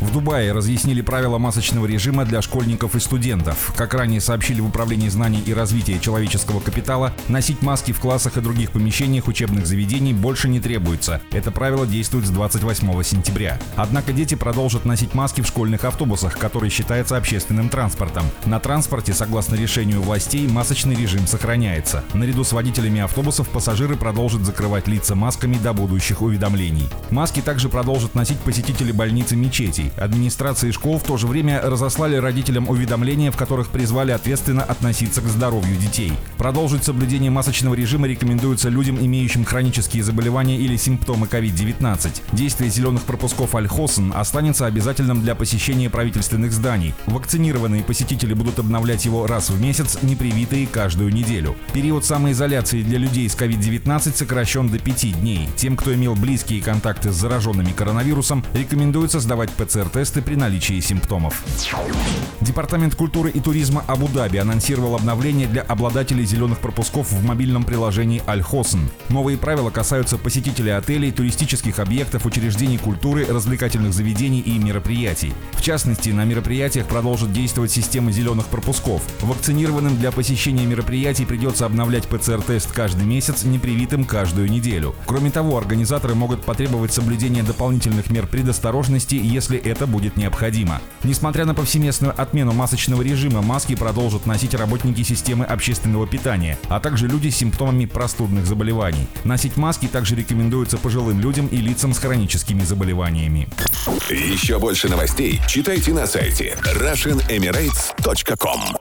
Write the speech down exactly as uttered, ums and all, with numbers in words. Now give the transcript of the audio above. В Дубае разъяснили правила масочного режима для школьников и студентов. Как ранее сообщили в Управлении знаний и развития человеческого капитала, носить маски в классах и других помещениях учебных заведений больше не требуется. Это правило действует с двадцать восьмого сентября. Однако дети продолжат носить маски в школьных автобусах, который считается общественным транспортом. На транспорте, согласно решению властей, масочный режим сохраняется. Наряду с водителями автобусов пассажиры продолжат закрывать лица масками до будущих уведомлений. Маски также продолжат носить посетители больницы мечетей. Администрации школ в то же время разослали родителям уведомления, в которых призвали ответственно относиться к здоровью детей. Продолжить соблюдение масочного режима рекомендуется людям, имеющим хронические заболевания или симптомы ковид девятнадцать. Действие зеленых пропусков Аль-Хосн останется обязательным для посещения правительственных зданий. Вакцинированные посетители будут обновлять его раз в месяц, непривитые каждую неделю. Период самоизоляции для людей с ковид девятнадцать сокращен до пяти дней. Тем, кто имел близкие контакты с зараженными коронавирусом, рекомендуется сдавать ПЦР тесты при наличии симптомов. Департамент культуры и туризма Абу-Даби анонсировал обновление для обладателей зеленых пропусков в мобильном приложении Аль-Хосн. Новые правила касаются посетителей отелей, туристических объектов, учреждений культуры, развлекательных заведений и мероприятий. В частности, на мероприятиях продолжит действовать система зеленых пропусков. Вакцинированным для посещения мероприятий придется обновлять ПЦР-тест каждый месяц, непривитым каждую неделю. Кроме того, организаторы могут потребовать соблюдения дополнительных мер предосторожности, если это Это будет необходимо. Несмотря на повсеместную отмену масочного режима, маски продолжат носить работники системы общественного питания, а также люди с симптомами простудных заболеваний. Носить маски также рекомендуется пожилым людям и лицам с хроническими заболеваниями. Еще больше новостей читайте на сайте Russian Emirates точка ком.